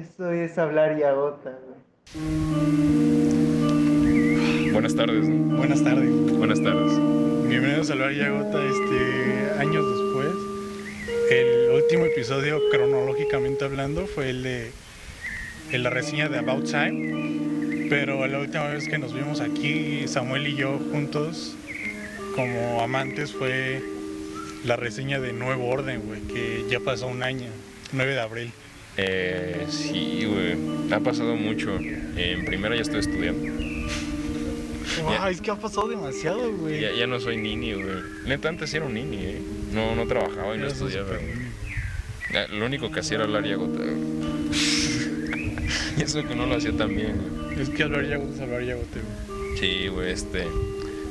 Esto es Hablar y Agota, güey. Buenas tardes, ¿no? Buenas tardes. Buenas tardes. Bienvenidos a Hablar y Agota, años después. El último episodio, cronológicamente hablando, fue el de la reseña de About Time. Pero la última vez que nos vimos aquí, Samuel y yo juntos, como amantes, fue la reseña de Nuevo Orden, güey, que ya pasó un año, 9 de abril. Sí, güey, ha pasado mucho. En primera ya estoy estudiando. Wow, ya, es que ha pasado demasiado, güey. Ya no soy nini, güey. Neta, antes era un nini, No trabajaba y no estudiaba. Lo único que hacía era hablar y agotar, y eso que no lo hacía tan bien, güey. Es que hablar y agotar es hablar y agotar, güey. Sí, güey,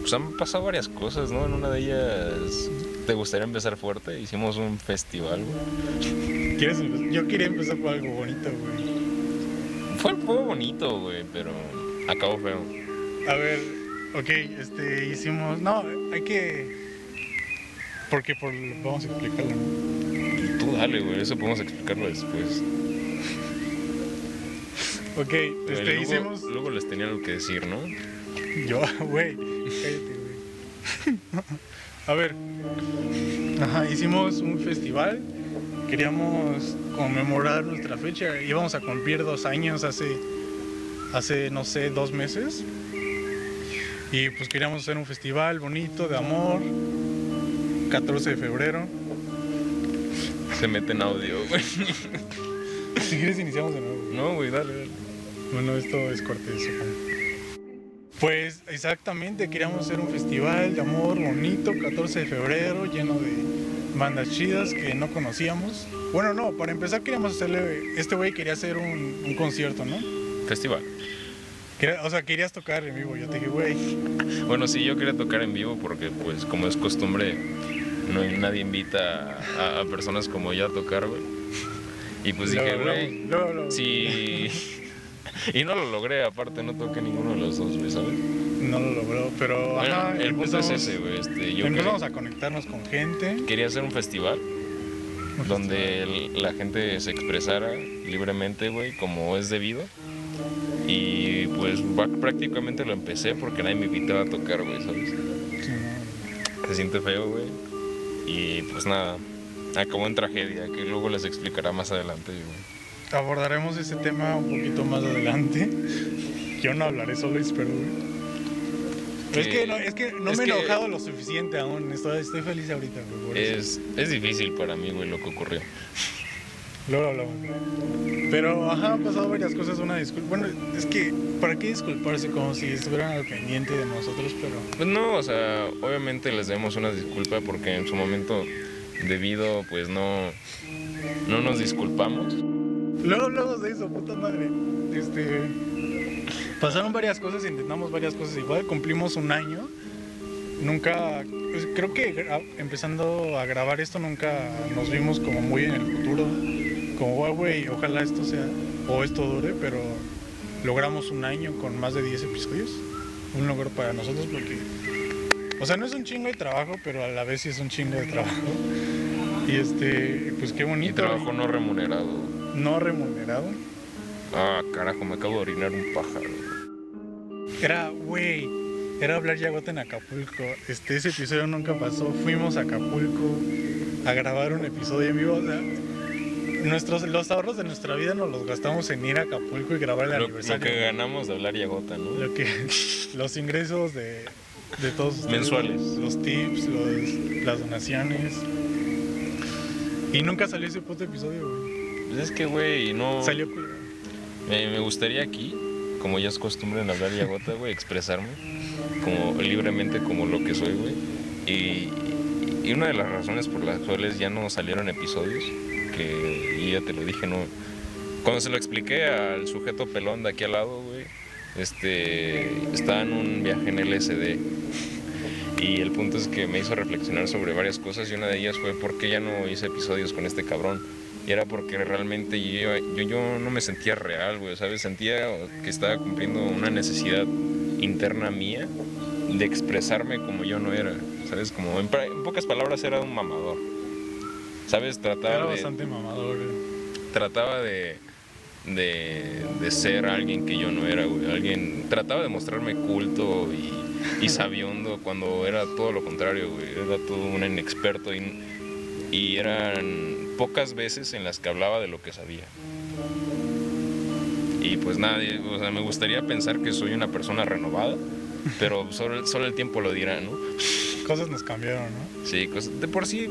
pues han pasado varias cosas, ¿no? En una de ellas... ¿Te gustaría empezar fuerte? Hicimos un festival, güey. Yo quería empezar por algo bonito, güey. Fue bonito, güey, pero acabó feo. A ver, ok, hicimos... No, hay que... Porque vamos a explicarlo. Tú dale, güey, eso podemos explicarlo después. Ok, luego, hicimos... Luego les tenía algo que decir, ¿no? Yo, güey, cállate, güey. A ver, hicimos un festival, queríamos conmemorar nuestra fecha, íbamos a cumplir 2 años hace no sé, 2 meses, y pues queríamos hacer un festival bonito, de amor, 14 de febrero. Se mete en audio, güey. Si quieres iniciamos de nuevo. No, güey, dale. Bueno, esto es corte, supongo. Pues exactamente, queríamos hacer un festival de amor bonito, 14 de febrero, lleno de bandas chidas que no conocíamos. Bueno, no, para empezar queríamos hacerle... Este güey quería hacer un concierto, ¿no? Festival. O sea, querías tocar en vivo, yo te dije, güey. Bueno, sí, yo quería tocar en vivo porque, pues, como es costumbre, nadie invita a personas como yo a tocar, güey. Y pues dije, güey, sí... Y no lo logré, aparte no toqué ninguno de los dos, güey, ¿sabes? No lo logró, pero... Bueno, el punto es ese, güey. Empezamos a conectarnos con gente. Quería hacer un festival donde la gente se expresara libremente, güey, como es debido. Y pues prácticamente lo empecé porque nadie me invitaba a tocar, güey, ¿sabes? Sí. Se siente feo, güey. Y pues nada, acabó en tragedia, que luego les explicará más adelante, güey. Abordaremos ese tema un poquito más adelante. Yo no hablaré solo, espero, güey. Es que no me he enojado lo suficiente aún. Estoy feliz ahorita, güey. Es difícil para mí, güey, lo que ocurrió. Luego hablamos. Pero, han pasado varias cosas. Una disculpa. Bueno, es que, ¿para qué disculparse? Como si estuvieran al pendiente de nosotros, pero... Pues no, o sea, obviamente les debemos una disculpa porque en su momento debido, pues no nos disculpamos. Luego hablamos de eso, puta madre. Pasaron varias cosas, intentamos varias cosas igual, cumplimos un año. Nunca, creo que empezando a grabar esto nunca nos vimos como muy en el futuro. Como Huawei, ojalá esto sea, o esto dure, pero logramos un año con más de 10 episodios. Un logro para nosotros porque, o sea, no es un chingo de trabajo, pero a la vez sí es un chingo de trabajo. Y pues qué bonito. Y trabajo no remunerado. No remunerado. Ah, carajo, me acabo de orinar un pájaro. Era Hablar y Agota en Acapulco. Ese episodio nunca pasó. Fuimos a Acapulco a grabar un episodio en vivo. O sea, los ahorros de nuestra vida nos los gastamos en ir a Acapulco y grabar el aniversario. Lo que ganamos de Hablar y Agota, ¿no? Los ingresos de todos ustedes, mensuales. Los tips, las donaciones. Y nunca salió ese puto episodio, güey. Pues es que, güey, no... Salió cuidado. Me gustaría aquí, como ya es costumbre en Hablar y Agota, güey, expresarme como libremente como lo que soy, güey. Y una de las razones por las cuales ya no salieron episodios, que ya te lo dije, no... Cuando se lo expliqué al sujeto pelón de aquí al lado, güey, estaba en un viaje en LSD. Y el punto es que me hizo reflexionar sobre varias cosas y una de ellas fue por qué ya no hice episodios con este cabrón. Y era porque realmente yo no me sentía real, güey, ¿sabes? Sentía que estaba cumpliendo una necesidad interna mía de expresarme como yo no era, ¿sabes? Como en pocas palabras era un mamador, ¿sabes? Era bastante mamador, güey. Trataba de de ser alguien que yo no era, güey. Alguien trataba de mostrarme culto y sabiondo cuando era todo lo contrario, güey. Era todo un inexperto y eran pocas veces en las que hablaba de lo que sabía. Y pues nada, o sea, me gustaría pensar que soy una persona renovada, pero solo el tiempo lo dirá, ¿no? Cosas nos cambiaron, ¿no? Sí, cosas. De por sí,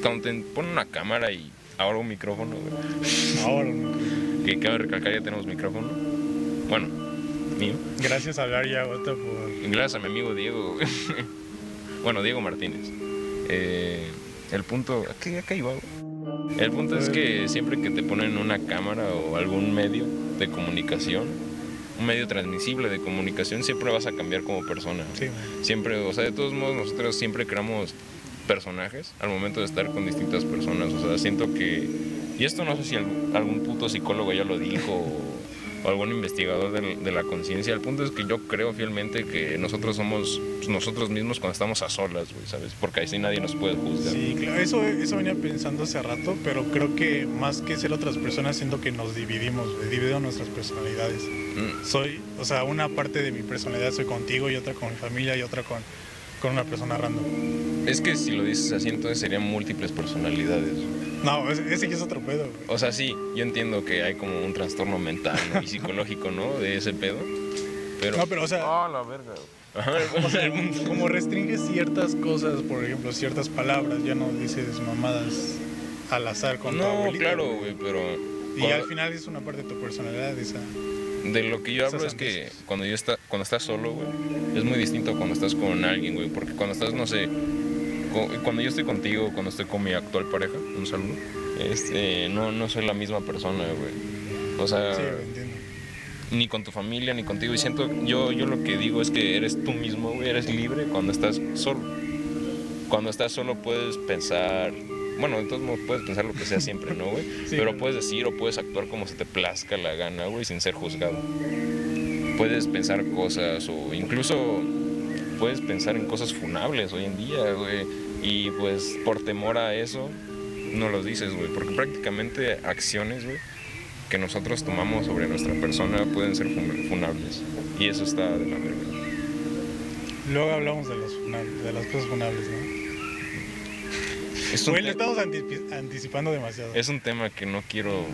cuando te ponen una cámara y ahora un micrófono, güey. Ahora un micrófono. Que cabe recalcar, ya tenemos micrófono. Bueno, mío. Gracias a Hablar y Agota por... Gracias a mi amigo Diego, güey. Bueno, Diego Martínez. El punto... ¿Qué iba, güey? El punto es que siempre que te ponen una cámara o algún medio de comunicación, un medio transmisible de comunicación, siempre vas a cambiar como persona. Sí. Siempre, o sea, de todos modos, nosotros siempre creamos personajes al momento de estar con distintas personas. O sea, siento que... Y esto no sé si algún puto psicólogo ya lo dijo o algún investigador de la conciencia. El punto es que yo creo fielmente que nosotros somos nosotros mismos cuando estamos a solas, güey, ¿sabes? Porque ahí sí nadie nos puede juzgar. Sí, claro. Eso venía pensando hace rato, pero creo que más que ser otras personas, siento que nos dividimos, güey. Divido nuestras personalidades. Soy, o sea, una parte de mi personalidad soy contigo y otra con mi familia y otra con una persona random. Es que si lo dices así, entonces serían múltiples personalidades. No, ese ya es otro pedo, güey. O sea, sí, yo entiendo que hay como un trastorno mental, ¿no? Y psicológico, ¿no? De ese pedo. Pero... No, pero, o sea... Ah, la verga, güey. O sea, como restringes ciertas cosas, por ejemplo, ciertas palabras, ya no dices mamadas al azar con tu abuelita. No, claro, güey, pero... Y cuando... al final es una parte de tu personalidad, esa... De lo que yo hablo es que cuando estás solo, güey, es muy distinto cuando estás con alguien, güey. Porque cuando estás, no sé, cuando yo estoy contigo, cuando estoy con mi actual pareja, un saludo, no soy la misma persona, güey. O sea, sí, lo entiendo. Ni con tu familia, ni contigo. Y siento, yo lo que digo es que eres tú mismo, güey, eres libre cuando estás solo. Cuando estás solo puedes pensar... Bueno, entonces puedes pensar lo que sea siempre, ¿no, güey? Sí, pero puedes decir o puedes actuar como se te plazca la gana, güey, sin ser juzgado. Puedes pensar cosas o incluso puedes pensar en cosas funables hoy en día, güey. Y pues por temor a eso no lo dices, güey. Porque prácticamente acciones, güey, que nosotros tomamos sobre nuestra persona pueden ser funables. Y eso está de la verga. Luego hablamos de las cosas funables, ¿no? Hoy lo estamos anticipando demasiado. Es un tema que no quiero...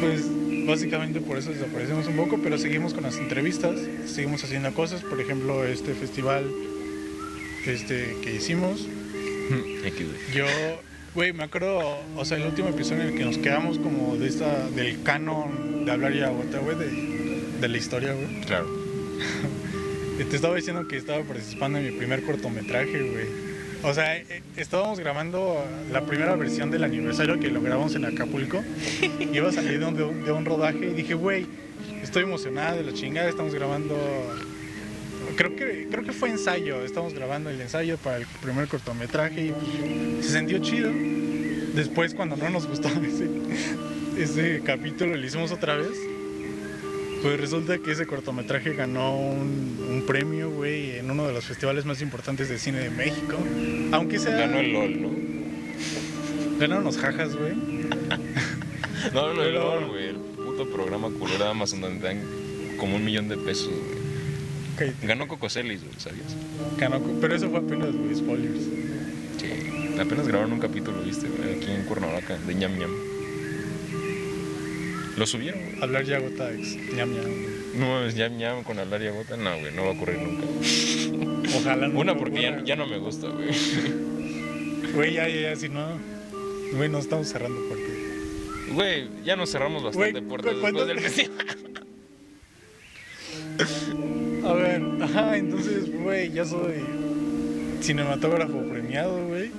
Pues básicamente por eso desaparecemos un poco, pero seguimos con las entrevistas, seguimos haciendo cosas, por ejemplo, este festival que hicimos. Yo, güey, me acuerdo, o sea, el último episodio en el que nos quedamos como de del canon de Hablar y Agota, güey, de la historia, güey. Claro. Te estaba diciendo que estaba participando en mi primer cortometraje, güey. O sea, estábamos grabando la primera versión del aniversario que lo grabamos en Acapulco. Iba a salir de un rodaje y dije, güey, estoy emocionada de la chingada, estamos grabando... Creo que fue ensayo, estamos grabando el ensayo para el primer cortometraje y se sintió chido. Después, cuando no nos gustó ese capítulo, lo hicimos otra vez. Pues resulta que ese cortometraje ganó un premio, güey, en uno de los festivales más importantes de cine de México. Aunque sea... Ganó el LOL, ¿no? Ganaron los jajas, güey. No, el LOL, güey. El puto programa culero de Amazon donde te dan como $1,000,000 de pesos, güey. Okay. Ganó Coco Celis, güey, ¿sabías? Pero eso fue apenas, güey, spoilers. Sí, apenas grabaron un capítulo, ¿viste? Wey, aquí en Cuernavaca, de Ñam Ñam. ¿Lo subieron, güey? Hablar y Agota, Ñam Ñam. No, es Ñam Ñam con Hablar y Agota. No, güey, no va a ocurrir nunca. Ojalá no. Una porque ya no me gusta, güey. Güey, ya, si no... Güey, nos estamos cerrando porque... Güey, ya nos cerramos bastante puertas después del festival. A ver, ajá, entonces, güey, ya soy cinematógrafo premiado, güey.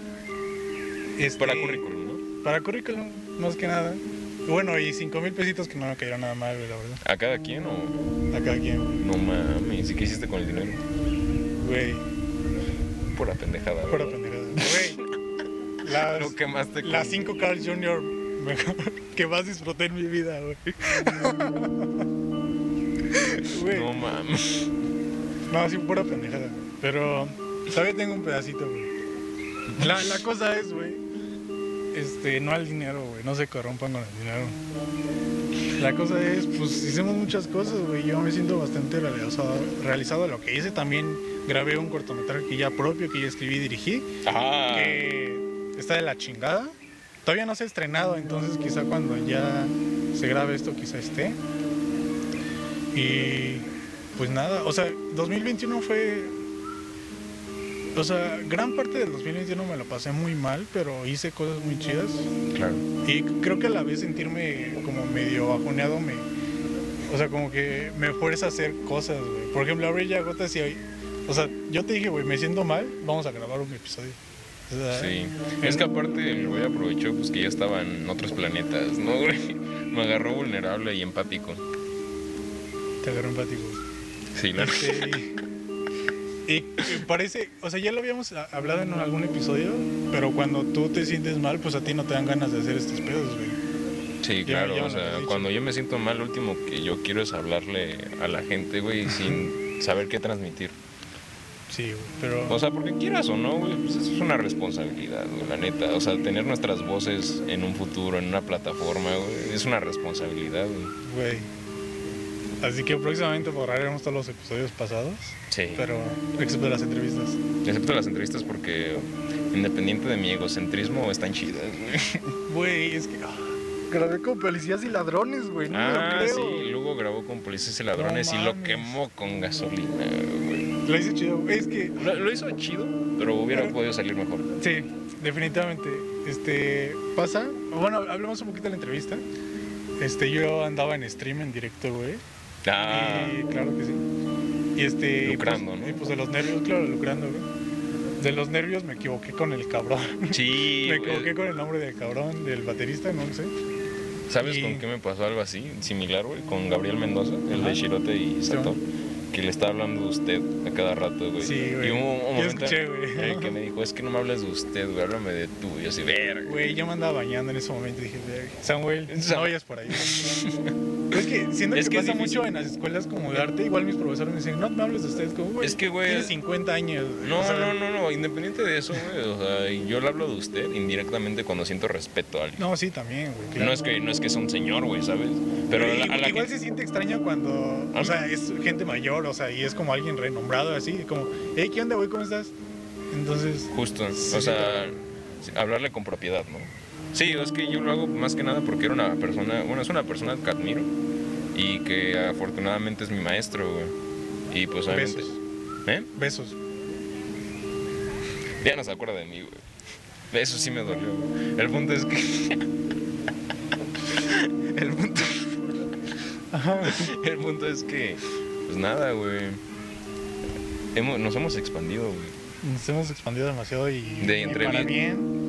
Para currículum, ¿no? Para currículum, más que nada. Bueno, y $5,000 pesitos que no me cayeron nada mal, güey, la verdad. ¿A cada quien o...? A cada quien. No mames, ¿y qué hiciste con el dinero? Güey. Pura pendejada, güey. Pura pendejada, güey. Lo quemaste con... Las 5 Carl Junior mejor que más disfruté en mi vida, güey. Güey. No mames. No, sí, pura pendejada. Pero todavía tengo un pedacito, güey. La cosa es, güey, no al dinero, güey. No se corrompan con el dinero. La cosa es, pues hicimos muchas cosas, güey. Yo me siento bastante realizado a lo que hice. También grabé un cortometraje que ya propio, que ya escribí y dirigí. Ajá. Que está de la chingada. Todavía no se ha estrenado, entonces quizá cuando ya se grabe esto quizá esté. Y pues nada, o sea, 2021 fue... O sea, gran parte del 2021 me lo pasé muy mal, pero hice cosas muy chidas. Claro. Y creo que a la vez sentirme como medio bajoneado me... O sea, como que me fuerza a hacer cosas, güey. Por ejemplo, ahora ya Agota si hoy... O sea, yo te dije, güey, me siento mal, vamos a grabar un episodio. O sea, sí. Es que aparte, güey, aprovechó pues que ya estaba en otros planetas, ¿no, güey? Me agarró vulnerable y empático. Te agarró empático. Sí, claro. Y parece, o sea, ya lo habíamos hablado en algún episodio, pero cuando tú te sientes mal, pues a ti no te dan ganas de hacer estos pedos, güey. Sí, ya, claro, ya o sea, cuando yo me siento mal, lo último que yo quiero es hablarle a la gente, güey, sin saber qué transmitir. Sí, güey, pero... O sea, porque quieras o no, güey, pues eso es una responsabilidad, güey, la neta. O sea, tener nuestras voces en un futuro, en una plataforma, güey, es una responsabilidad, güey. Güey. Así que próximamente borraremos todos los episodios pasados. Sí. Pero excepto las entrevistas. Excepto las entrevistas porque independiente de mi egocentrismo están chidas, güey. Güey, es que grabé con policías y ladrones, güey. No me lo creo. Sí, luego grabó con policías y ladrones y lo quemó con gasolina, güey. Lo hizo chido, güey. Es que lo hizo chido, pero hubiera podido salir mejor. Sí, definitivamente. Pasa. Bueno, hablemos un poquito de la entrevista. Yo andaba en stream en directo, güey. Ah. Y claro que sí. Y lucrando, pues, ¿no? Y pues de los nervios, claro, lucrando, güey. De los nervios me equivoqué con el cabrón. Sí. Me equivoqué con el nombre del cabrón, del baterista, no sé. ¿Sabes con qué me pasó algo así? Similar, güey, con Gabriel Mendoza, el de Chirote y Sato, que le está hablando de usted a cada rato, güey. Sí, güey. Y un momento escuché, güey, que me dijo, es que no me hables de usted, güey, háblame de tú. Y yo así, verga. Güey, yo me andaba bañando en ese momento y dije, verga. Samuel, no vayas por ahí. Es que siento que pasa mucho en las escuelas como de arte. Igual mis profesores me dicen, no me hables de ustedes, como, güey, es que, güey, tienes 50 años. No, o sea, no, independiente de eso, güey, o sea, yo le hablo de usted indirectamente cuando siento respeto a alguien. No, sí, también, güey. Claro. No es que es un señor, güey, ¿sabes? Pero güey, a la igual gente... se siente extraño cuando, o sea, es gente mayor, o sea, y es como alguien renombrado, así, como, hey, ¿qué onda, güey? ¿Cómo estás? Entonces... Justo, sí, o sea, hablarle con propiedad, ¿no? Sí, es que yo lo hago más que nada porque era una persona, bueno, es una persona que admiro y que afortunadamente es mi maestro, güey. Y pues obviamente... Besos. ¿Eh? Besos. Ya no se acuerda de mí, güey. Eso sí me dolió, güey. El punto es que... El punto es que... Pues nada, güey. Nos hemos expandido, güey. Nos hemos expandido demasiado y... para bien...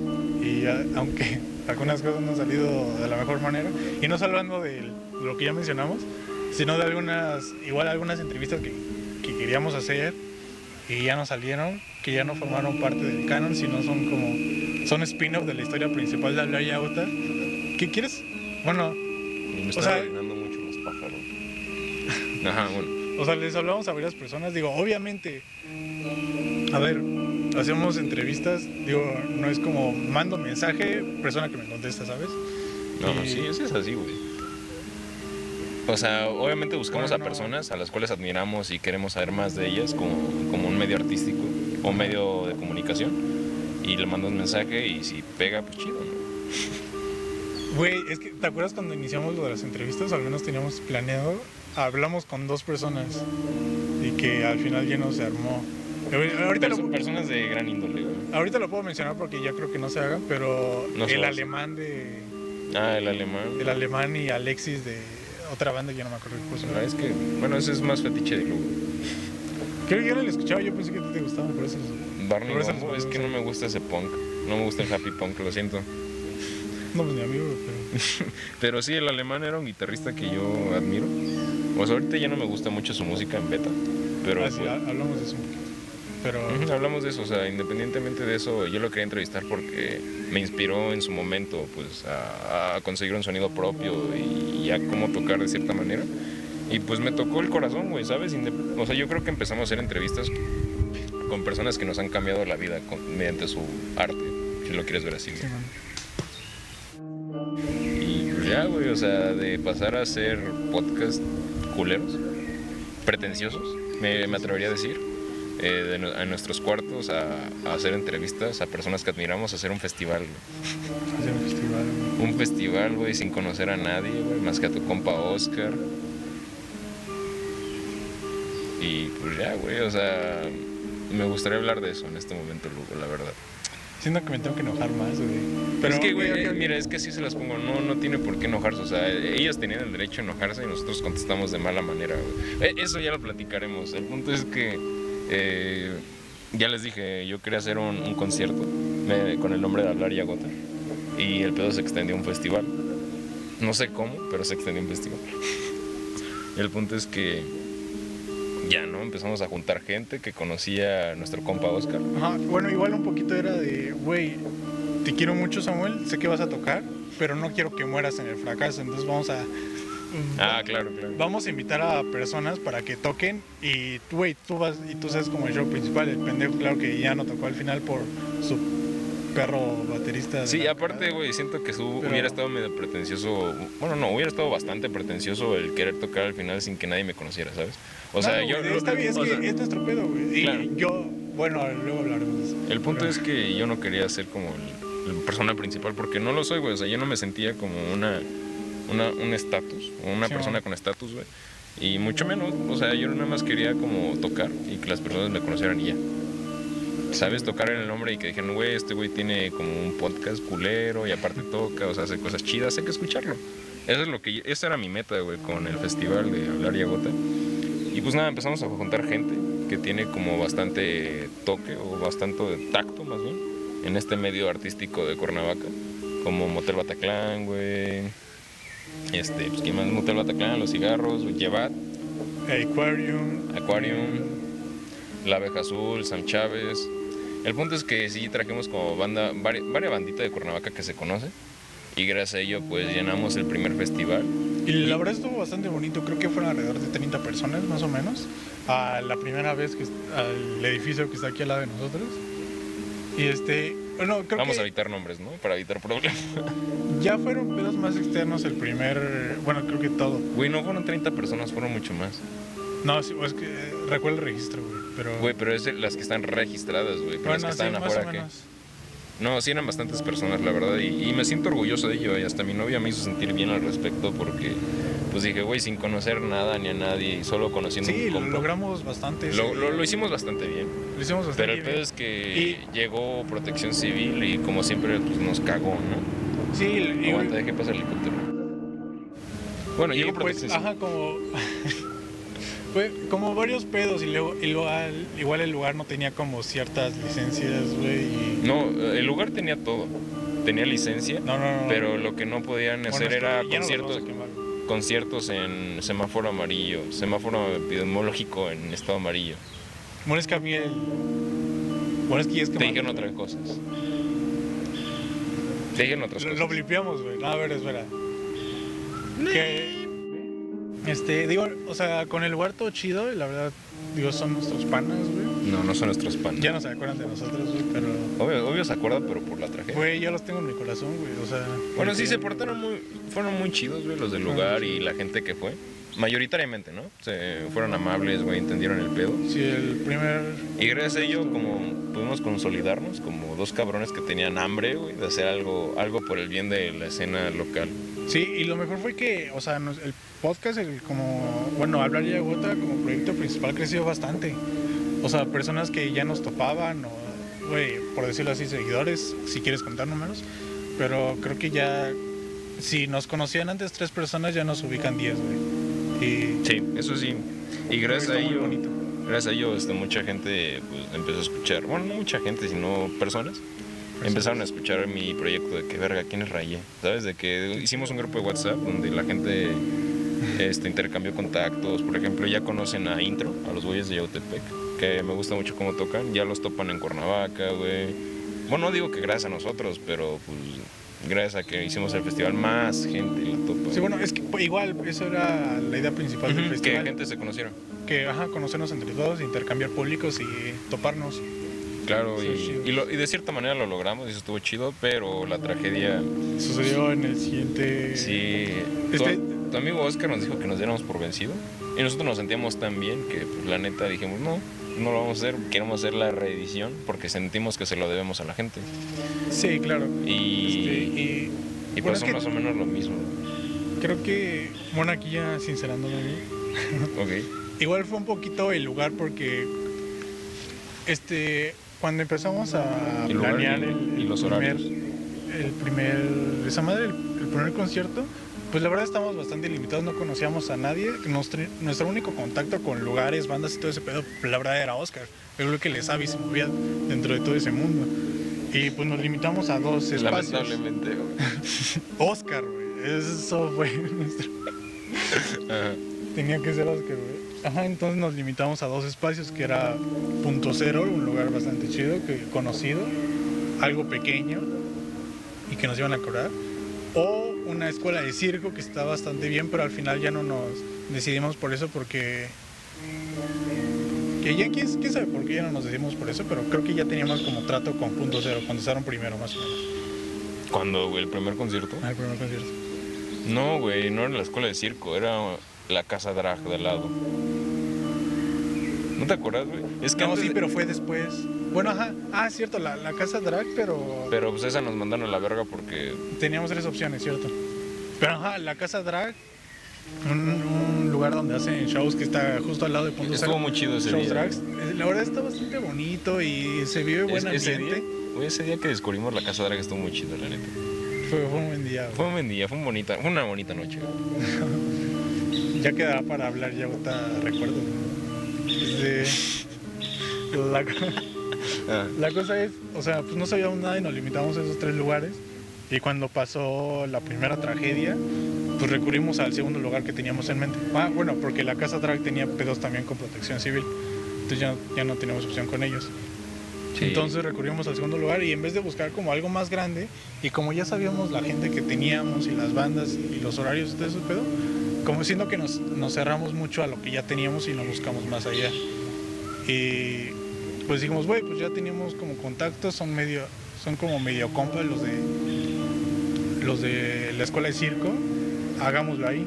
Y aunque algunas cosas no han salido de la mejor manera, y no hablando de lo que ya mencionamos, sino de algunas entrevistas que queríamos hacer y ya no salieron, que ya no formaron parte del canon, sino son spin-off de la historia principal de Hablar y Agota. ¿Qué quieres? Bueno, me están arruinando mucho los pájaros. Ajá, bueno. O sea, les hablamos a varias personas, digo, obviamente, a ver, hacemos entrevistas, digo, no es como mando mensaje, persona que me contesta, ¿sabes? No, sí, eso es así, güey. O sea, obviamente buscamos a personas a las cuales admiramos y queremos saber más de ellas como un medio artístico o medio de comunicación y le mando un mensaje y si pega, pues chido, ¿no? Güey, es que, ¿te acuerdas cuando iniciamos lo de las entrevistas? Al menos teníamos planeado, hablamos con dos personas y que al final ya no se armó. Personas de gran índole, güey. Ahorita lo puedo mencionar porque ya creo que no se hagan, pero no el alemán de... Ah, el alemán. El alemán y Alexis de otra banda, ya no me acuerdo. No, es que, bueno, ese es más fetiche de club. Creo que yo no lo escuchaba, yo pensé que te gustaba, por eso... Barney Gumbo, es que no me gusta ese punk, no me gusta el happy punk, lo siento. No, pues ni amigo, pero... Pero sí, el alemán era un guitarrista que yo admiro. O sea, ahorita ya no me gusta mucho su música en beta, pero... Ah, sí, hablamos de eso un poquito. Pero... Hablamos de eso, o sea, independientemente de eso, yo lo quería entrevistar porque me inspiró en su momento, pues, a conseguir un sonido propio y a cómo tocar de cierta manera. Y pues me tocó el corazón, güey, ¿sabes? O sea, yo creo que empezamos a hacer entrevistas con personas que nos han cambiado la vida mediante su arte, si lo quieres ver así, güey. Sí, y pues ya, güey, o sea, de pasar a hacer podcast culeros, pretenciosos, me atrevería a decir, en nuestros cuartos, a hacer entrevistas a personas que admiramos, a hacer un festival, güey. Hacer un festival, güey. Un festival, güey, sin conocer a nadie, güey, más que a tu compa Oscar. Y pues ya, güey, o sea, me gustaría hablar de eso en este momento, Lugo, la verdad. Siento que me tengo que enojar más, güey. Pero es que, güey, mira, es que así se las pongo. No tiene por qué enojarse. O sea, ellas tenían el derecho a enojarse y nosotros contestamos de mala manera, güey. Eso ya lo platicaremos. El punto es que, ya les dije, yo quería hacer un concierto con el nombre de Hablar y Agota. Y el pedo se extendió a un festival. No sé cómo, pero se extendió a un festival. El punto es que ya, ¿no? Empezamos a juntar gente que conocía a nuestro compa Oscar. Ajá, bueno, igual un poquito era de, güey, te quiero mucho, Samuel, sé que vas a tocar, pero no quiero que mueras en el fracaso, entonces vamos a... claro. Vamos a invitar a personas para que toquen y, güey, tú vas y tú seas como el show principal. El pendejo, claro que ya no tocó al final por su perro baterista. Sí, aparte, güey, siento que hubiera estado medio pretencioso, bueno, no, hubiera estado bastante pretencioso el querer tocar al final sin que nadie me conociera, ¿sabes? O sea, claro, yo... Güey, está bien, es nuestro pedo, güey. Y claro. Bueno, luego hablaremos de eso. El punto es que yo no quería ser como la persona principal, porque no lo soy, güey. O sea, yo no me sentía como un estatus, una persona con estatus, güey. Y mucho menos, o sea, yo nada más quería como tocar y que las personas me conocieran y ya. ¿Sabes? Tocar en el nombre y que dijeron, güey, este güey tiene como un podcast culero y aparte toca, o sea, hace cosas chidas, hay que escucharlo. Esa era mi meta, güey, con el festival de Hablar y Agota. Y pues nada, empezamos a juntar gente que tiene como bastante toque o bastante tacto, más bien, en este medio artístico de Cuernavaca, como Motel Bataclán, güey, pues ¿quién más? Motel Bataclán, Los Cigarros, Llevat, Aquarium, La Abeja Azul, San Chávez. El punto es que sí trajimos como banda, varias banditas de Cuernavaca que se conoce, y gracias a ello pues llenamos el primer festival. Y la verdad estuvo bastante bonito, creo que fueron alrededor de 30 personas más o menos, a la primera vez al edificio que está aquí al lado de nosotros. Y creo vamos a evitar nombres, ¿no? Para evitar problemas. Ya fueron pedos más externos el primer, bueno, creo que todo. Güey, no fueron 30 personas, fueron mucho más. No, sí, es que recuerdo el registro, güey. Güey, pero es las que están registradas, güey, pero bueno, las que están afuera, ¿qué? No, sí eran bastantes personas, la verdad, y me siento orgulloso de ello, y hasta mi novia me hizo sentir bien al respecto, porque pues dije, güey, sin conocer nada ni a nadie, y solo conociendo un compa. Sí, lo logramos bastante. Lo hicimos bastante bien. Lo hicimos bastante bien. Pero el pedo es que llegó Protección Civil y como siempre pues, nos cagó, ¿no? Sí. Aguanta, dejé pasar el helicóptero. Bueno, llegó Protección Civil. Ajá, como varios pedos y luego igual el lugar no tenía como ciertas licencias, güey. No, el lugar tenía todo. Tenía licencia, no, pero lo que no podían hacer era conciertos en semáforo amarillo, semáforo epidemiológico en estado amarillo. Bueno, es que a mí te dijeron otras cosas. Te dijeron otras cosas. Lo blipeamos, güey. No, a ver, espera. Que... digo, o sea, con el lugar todo chido, la verdad, digo, son nuestros panas, güey. No son nuestros panas. Ya no se acuerdan de nosotros, güey, pero... Obvio se acuerdan, pero por la tragedia. Güey, yo los tengo en mi corazón, güey, o sea... Bueno, sí, se portaron fueron muy chidos, güey, los del lugar y la gente que fue. Mayoritariamente, ¿no? Se fueron amables, güey, entendieron el pedo. Sí, el primer... Y gracias a ello, como pudimos consolidarnos, como dos cabrones que tenían hambre, güey, de hacer algo por el bien de la escena local. Sí, y lo mejor fue que, o sea, el podcast, Hablar y Agota como proyecto principal creció bastante. O sea, personas que ya nos topaban, o, güey, por decirlo así, seguidores, si quieres contar números. Pero creo que ya, si nos conocían antes 3 personas, ya nos ubican 10, güey. Sí, eso sí. Y gracias a ello, mucha gente pues, empezó a escuchar. Bueno, no mucha gente, sino personas. Empezaron a escuchar mi proyecto de que verga, ¿quién es Rayé? ¿Sabes? De que hicimos un grupo de WhatsApp donde la gente intercambió contactos. Por ejemplo, ya conocen a Intro, a los güeyes de Yautepec, que me gusta mucho cómo tocan. Ya los topan en Cuernavaca, güey. Bueno, no digo que gracias a nosotros, pero pues gracias a que hicimos el festival, más gente la topa. Sí, bueno, es que igual esa era la idea principal del festival. Que gente se conociera. Que, conocernos entre todos, intercambiar públicos y toparnos. Claro, y de cierta manera lo logramos, eso estuvo chido, pero la tragedia sucedió en el siguiente. Sí, tu amigo Oscar nos dijo que nos diéramos por vencido y nosotros nos sentíamos tan bien que, pues, la neta dijimos, no lo vamos a hacer, queremos hacer la reedición porque sentimos que se lo debemos a la gente. Sí, claro. Y bueno, pasó más o menos lo mismo. Creo que, bueno, aquí ya sincerándome a mí. Okay. Igual fue un poquito el lugar porque cuando empezamos a planear el primer concierto, pues la verdad estábamos bastante limitados, no conocíamos a nadie. Nuestro único contacto con lugares, bandas y todo ese pedo, la verdad era Oscar. Pero lo que le sabía y se movía dentro de todo ese mundo. Y pues nos limitamos a dos espacios. Lamentablemente. Oscar, güey. Eso fue nuestro... Tenía que ser Oscar, güey. Ajá, entonces nos limitamos a dos espacios, que era Punto Cero, un lugar bastante chido, conocido, algo pequeño y que nos iban a cobrar, o una escuela de circo que está bastante bien, pero al final ya no nos decidimos por eso porque... Que ya quién sabe por qué ya no nos decidimos por eso, pero creo que ya teníamos como trato con Punto Cero, cuando estaban primero más o menos. ¿Cuándo, el primer concierto? Ah, el primer concierto. No, güey, no era la escuela de circo, era... La casa drag de al lado. ¿No te acuerdas, güey? Es que no, sí, pero fue después. Bueno, ajá. Ah, cierto, la casa drag, pero... Pero pues esa nos mandaron a la verga porque... Teníamos tres opciones, ¿cierto? Pero ajá, la casa drag, un lugar donde hacen shows que está justo al lado de Punto Cero. Estuvo muy chido ese shows día. Drags. La verdad está bastante bonito y se vive buen ambiente. Ese día que descubrimos la casa drag estuvo muy chido, la neta. Fue un buen día. Fue un buen día, fue una bonita noche. Ya quedará para hablar y Agota recuerdo. La cosa es, o sea, pues no sabíamos nada y nos limitamos a esos tres lugares. Y cuando pasó la primera tragedia, pues recurrimos al segundo lugar que teníamos en mente. Ah, bueno, porque la casa drag tenía pedos también con Protección Civil. Entonces ya no teníamos opción con ellos. Sí. Entonces recurrimos al segundo lugar y en vez de buscar como algo más grande, y como ya sabíamos la gente que teníamos y las bandas y los horarios de esos pedos, como siendo que nos cerramos mucho a lo que ya teníamos y no buscamos más allá. Y pues dijimos, güey, pues ya teníamos como contactos, son como medio compas los de la escuela de circo, hagámoslo ahí.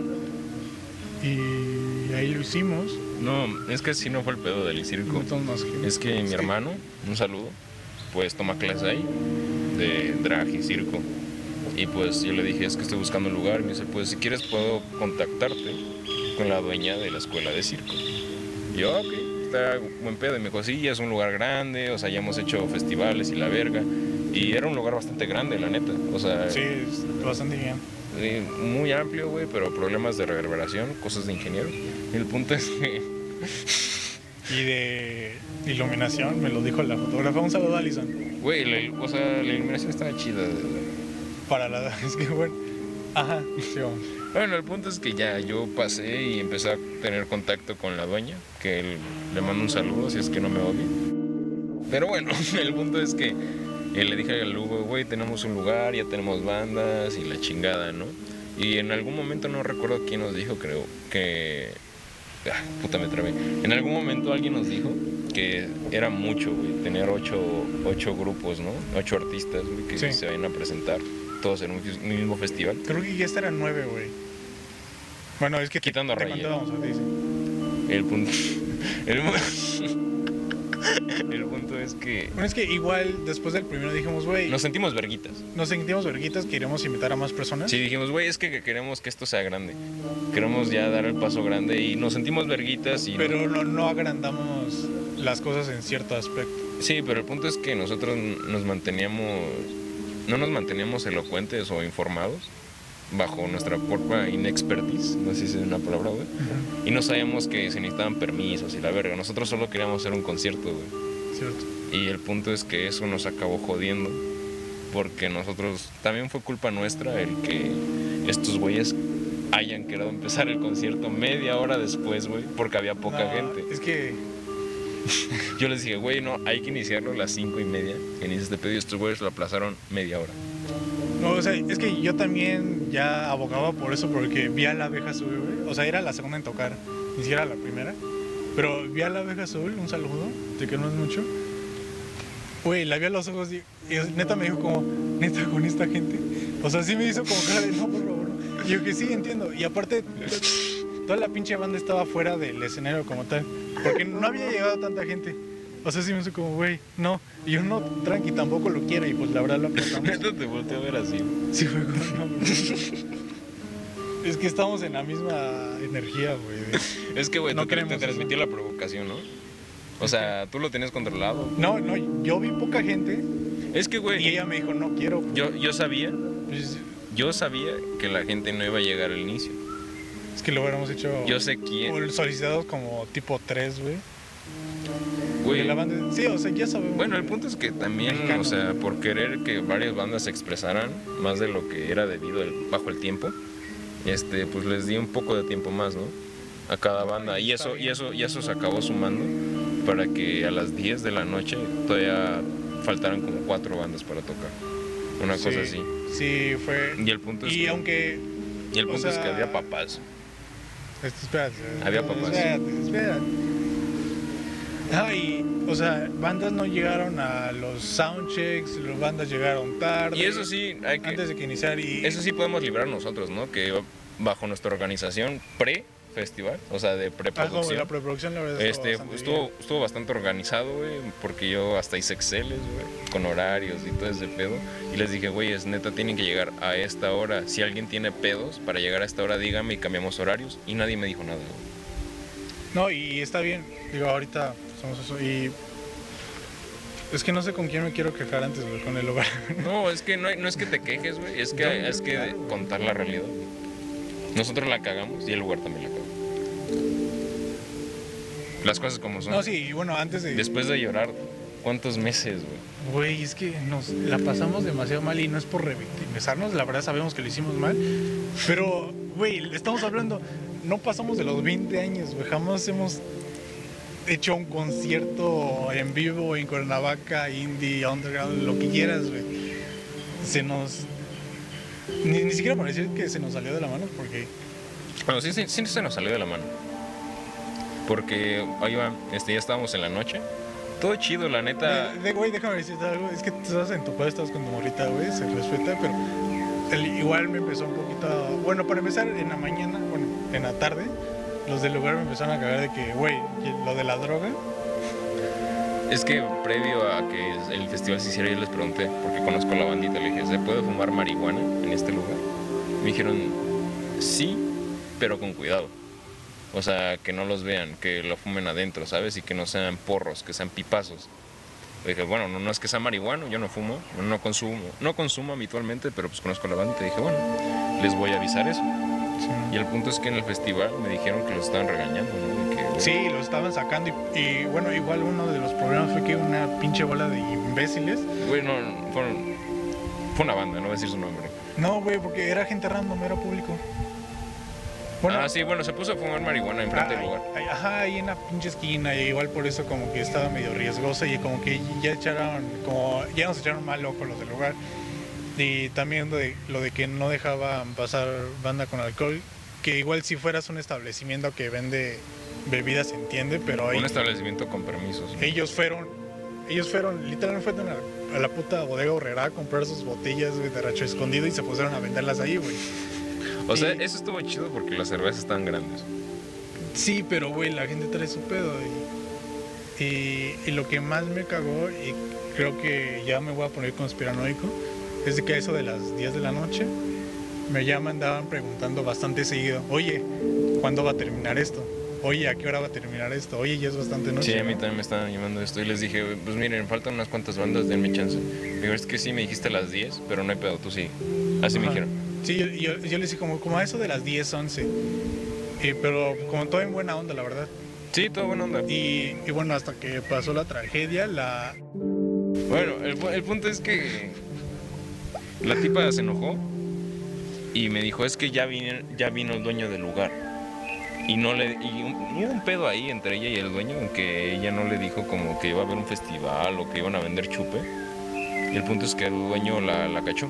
Y ahí lo hicimos. No, es que sí, no fue el pedo del circo. Es que mi hermano, un saludo, pues toma clase ahí de drag y circo. Y pues yo le dije, es que estoy buscando un lugar. Y me dice, pues si quieres puedo contactarte con la dueña de la escuela de circo. Y yo, ok, está buen pedo. Y me dijo, sí, es un lugar grande, o sea, ya hemos hecho festivales y la verga. Y era un lugar bastante grande, la neta. O sea, sí, bastante bien. Muy amplio, güey, pero problemas de reverberación, cosas de ingeniero. Y el punto es que... Y de iluminación, me lo dijo la fotógrafa. Un saludo a Alison. Güey, o sea, la iluminación estaba chida. Para la edad, es que bueno. Ajá, sí, vamos. Bueno, el punto es que ya yo pasé y empecé a tener contacto con la dueña, que le mando un saludo si es que no me odia. Pero bueno, el punto es que le dije al Hugo, güey, tenemos un lugar, ya tenemos bandas y la chingada, ¿no? Y en algún momento, no recuerdo quién nos dijo, creo que... Ah, puta, me trabé. En algún momento alguien nos dijo que era mucho, güey, tener ocho grupos, ¿no? 8 artistas, güey, que sí se vayan a presentar todos en un mismo festival. Creo que ya estarán 9, güey. Bueno, es que quitando a Raya. El punto... El punto es que... Bueno, es que igual después del primero dijimos, güey... Nos sentimos verguitas, queremos invitar a más personas. Sí, dijimos, güey, es que queremos que esto sea grande. Queremos ya dar el paso grande y nos sentimos verguitas y... Pero no agrandamos las cosas en cierto aspecto. Sí, pero el punto es que nosotros no nos manteníamos elocuentes o informados bajo nuestra propia inexpertise, no sé si es una palabra, güey. Uh-huh. Y no sabíamos que se necesitaban permisos y la verga. Nosotros solo queríamos hacer un concierto, güey. Cierto. Y el punto es que eso nos acabó jodiendo porque nosotros... También fue culpa nuestra el que estos güeyes hayan querido empezar el concierto media hora después, güey, porque había poca gente. Es que... Yo les dije, güey, no, hay que iniciarlo a las 5:30. Que inicia este pedido. Estos güeyes lo aplazaron media hora. No, o sea, es que yo también ya abogaba por eso porque vi a La Abeja Azul, güey. O sea, era la segunda en tocar, ni siquiera la primera. Pero vi a La Abeja Azul, un saludo, te queremos mucho. güey, la vi a los ojos y neta me dijo como, neta, con esta gente. O sea, sí me hizo como cara de no, por favor. Y yo que sí, entiendo. Y aparte, toda la pinche banda estaba fuera del escenario como tal, porque no había llegado tanta gente. O sea, sí me hizo como, güey, no. Y yo no, tranqui, tampoco lo quiero. Y pues la verdad lo aplastamos. Neta te volteó a ver así. Sí, fue como, no, es que estamos en la misma energía, güey. Es que, güey, no te transmitió la provocación, ¿no? O sea, tú lo tenías controlado. No, no, yo vi poca gente. Es que, güey. Y ella me dijo, no quiero. Pues. Yo sabía que la gente no iba a llegar al inicio. Es que lo hubiéramos hecho. Yo sé quién. Solicitados como tipo 3, güey. Güey. La banda, sí, o sea, ya sabemos. Bueno, el punto es que también, mexicano, o sea, por querer que varias bandas se expresaran más de lo que era debido bajo el tiempo. Pues les di un poco de tiempo más, ¿no? A cada banda. Y eso se acabó sumando para que a las 10 de la noche todavía faltaran como 4 bandas para tocar. Una cosa así. Sí, fue. Y el punto es que. Y el punto es que había papás. Espérate. Había papás. Espérate. Ay, o sea, bandas no llegaron a los soundchecks, las bandas llegaron tarde. Y eso sí, hay que, antes de que iniciar y... Eso sí podemos librar nosotros, ¿no? Que bajo nuestra organización pre-festival, o sea, de preproducción. Ah, no, la preproducción la verdad estuvo bastante organizado, güey, porque yo hasta hice Exceles, güey, con horarios y todo ese pedo. Y les dije, güey, es neta, tienen que llegar a esta hora. Si alguien tiene pedos para llegar a esta hora, dígame y cambiamos horarios. Y nadie me dijo nada, güey. No, y está bien, digo, ahorita somos eso, y es que no sé con quién me quiero quejar antes, güey, con el hogar. No, es que no es que te quejes, güey, es que es que contar la realidad. Nosotros la cagamos y el lugar también la cagó. Las cosas como son. No, sí, y bueno, antes de... Después de llorar, ¿cuántos meses, güey? Güey, es que nos la pasamos demasiado mal y no es por revictimizarnos, la verdad sabemos que lo hicimos mal, pero, güey, estamos hablando... No pasamos de los 20 años, güey. Jamás hemos hecho un concierto en vivo en Cuernavaca, indie, underground, lo que quieras, güey. Se nos... Ni siquiera para decir que se nos salió de la mano, porque... Bueno, sí se nos salió de la mano. Porque, ahí va, ya estábamos en la noche. Todo chido, la neta... Güey, déjame decirte algo. Es que tú estás en tu pueblo, estás con tu morrita, güey. Se respeta, pero... Igual me empezó un poquito... Bueno, para empezar, en la mañana... En la tarde, los del lugar me empezaron a cagar de que, güey, lo de la droga. Es que previo a que el festival se hiciera, yo les pregunté, porque conozco a la bandita, le dije, ¿se puede fumar marihuana en este lugar? Me dijeron, sí, pero con cuidado. O sea, que no los vean, que lo fumen adentro, ¿sabes? Y que no sean porros, que sean pipazos. Le dije, bueno, no es que sea marihuana, yo no fumo, no consumo habitualmente, pero pues conozco a la bandita. Dije, bueno, les voy a avisar eso. Sí. Y el punto es que en el festival me dijeron que los estaban regañando, ¿no? Que... Sí, los estaban sacando y bueno, igual uno de los problemas fue que una pinche bola de imbéciles. Güey, no, fue una banda, no voy a decir su nombre. No, güey, porque era gente random, era público. Bueno, sí, bueno, se puso a fumar marihuana enfrente del lugar. Ajá, ahí en la pinche esquina, y igual por eso como que estaba medio riesgosa y como que ya nos echaron mal locos los del lugar. Y también lo de que no dejaban pasar banda con alcohol, que igual si fueras un establecimiento que vende bebidas, se entiende, pero ahí... Un establecimiento con permisos. Ellos fueron, literalmente fueron a la puta bodega horrera a comprar sus botellas de racho escondido y se pusieron a venderlas ahí, güey. O sea, eso estuvo chido porque las cervezas estaban grandes. Sí, pero, güey, la gente trae su pedo. Y lo que más me cagó, y creo que ya me voy a poner conspiranoico, es de que a eso de las 10 de la noche me andaban preguntando bastante seguido, oye, ¿cuándo va a terminar esto? Oye, ¿a qué hora va a terminar esto? Oye, ya es bastante noche. Sí, a mí también me estaban llamando esto y les dije, pues miren, faltan unas cuantas bandas, denme chance. Digo, es que sí me dijiste a las 10, pero no hay pedo, tú sí. Así me dijeron. Sí, yo les dije como a eso de las 10, 11. Pero como todo en buena onda, la verdad. Sí, todo buena onda. Y bueno, hasta que pasó la tragedia, Bueno, el punto es que... La tipa se enojó y me dijo, es que ya vino el dueño del lugar. Y hubo un pedo ahí entre ella y el dueño, aunque ella no le dijo como que iba a haber un festival o que iban a vender chupe. Y el punto es que el dueño la cachó.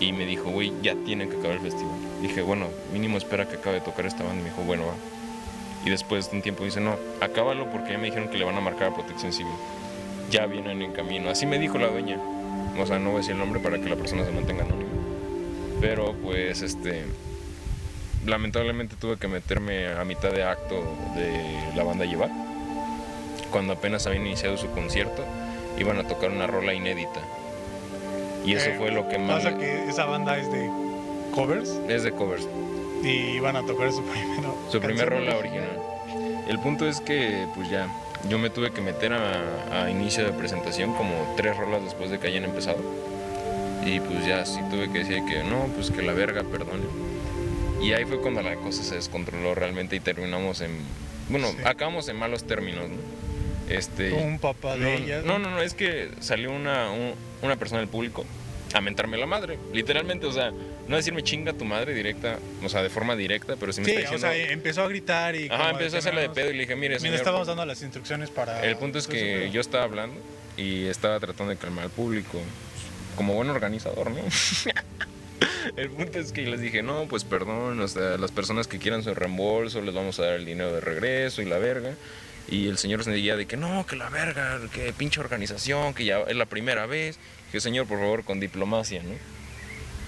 Y me dijo, güey, ya tienen que acabar el festival. Dije, bueno, mínimo espera que acabe de tocar esta banda. Y me dijo, bueno, va. Y después de un tiempo dice, no, acábalo porque ya me dijeron que le van a marcar a Protección Civil. ya vienen en camino. Así me dijo la dueña. O sea, no voy a decir el nombre para que la persona se mantenga anónima. Pero pues lamentablemente tuve que meterme a mitad de acto de la banda Llevar, cuando apenas habían iniciado su concierto. Iban a tocar una rola inédita. Y eso fue lo que más... ¿Pasa que esa banda es de covers? Es de covers. Y iban a tocar su primer rola original. El punto es que, pues ya, yo me tuve que meter a inicio de presentación como 3 rolas después de que hayan empezado. Y pues ya sí tuve que decir que no, pues que la verga, perdone. Y ahí fue cuando la cosa se descontroló realmente y terminamos en... Bueno, sí, acabamos en malos términos, ¿no? Un papá de ella. No, es que salió una persona del público a mentarme la madre, literalmente, o sea, no decirme chinga tu madre directa, o sea, de forma directa, pero sí me está diciendo. Sí, o sea, empezó a gritar y... Ajá, empezó a hacerle de pedo y le dije, mire, señor, estábamos dando las instrucciones para... El punto es que yo estaba hablando y estaba tratando de calmar al público, como buen organizador, ¿no? El punto es que les dije, no, pues perdón, o sea, las personas que quieran su reembolso, les vamos a dar el dinero de regreso y la verga. Y el señor se decía de que no, que la verga, que pinche organización, que ya es la primera vez. Que señor, por favor, con diplomacia, ¿no?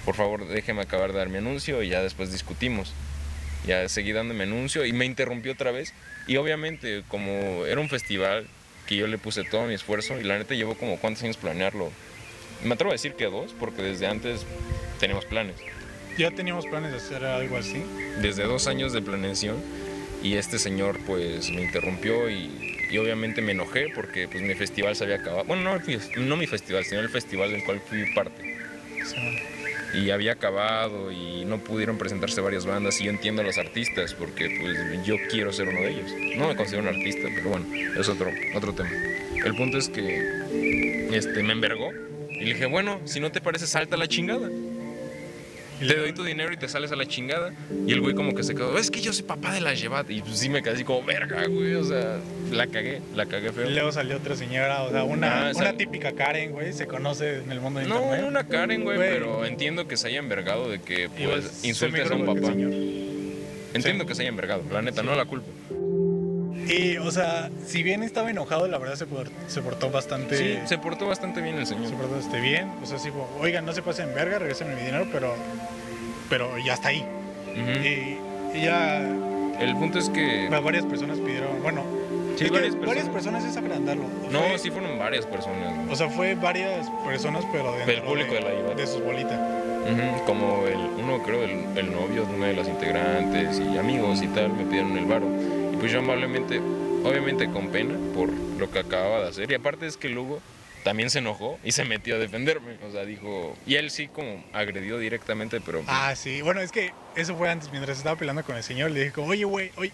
Por favor, déjeme acabar de dar mi anuncio y ya después discutimos. Ya seguí dando mi anuncio y me interrumpió otra vez. Y obviamente, como era un festival que yo le puse todo mi esfuerzo y la neta llevó como cuántos años planearlo. Me atrevo a decir que 2, porque desde antes teníamos planes. ¿Ya teníamos planes de hacer algo así? Desde 2 años de planeación. Y este señor pues me interrumpió y obviamente me enojé porque pues mi festival se había acabado. Bueno, no mi festival, sino el festival del cual fui parte. Sí. Y había acabado y no pudieron presentarse varias bandas. Y yo entiendo a los artistas porque pues yo quiero ser uno de ellos. No me considero un artista, pero bueno, es otro tema. El punto es que me envergó y le dije, bueno, si no te parece, salta la chingada. Te doy tu dinero y te sales a la chingada. Y el güey como que se quedó, es que yo soy papá de la Llevat. Y pues sí me quedé así como, verga, güey, o sea, la cagué feo. Luego salió otra señora, o sea, una típica Karen, güey, se conoce en el mundo de internet. No, una Karen, güey, pero entiendo que se haya envergado de que, pues, insultes a un papá. Entiendo que se haya envergado, la neta, no la culpo. Y, o sea, si bien estaba enojado, la verdad se portó bastante... Sí, se portó bastante bien el señor. Se portó bastante bien, o sea, sí, oigan, no se pasen verga, regrésenme mi dinero, pero ya está ahí. Uh-huh. Y ya... El punto es que... Varias personas pidieron, bueno... Sí, varias personas es agrandarlo. No, sí fueron varias personas. O sea, fue varias personas, pero dentro del público de la Llevat, de sus bolitas. Uh-huh. Como el novio de una de las integrantes y amigos y tal, me pidieron el varo. Pues yo amablemente, obviamente con pena por lo que acababa de hacer. Y aparte es que Lugo también se enojó y se metió a defenderme. O sea, dijo... Y él sí como agredió directamente, pero... Ah, sí. Bueno, es que eso fue antes. Mientras estaba peleando con el señor, le dije como, oye, güey, oye,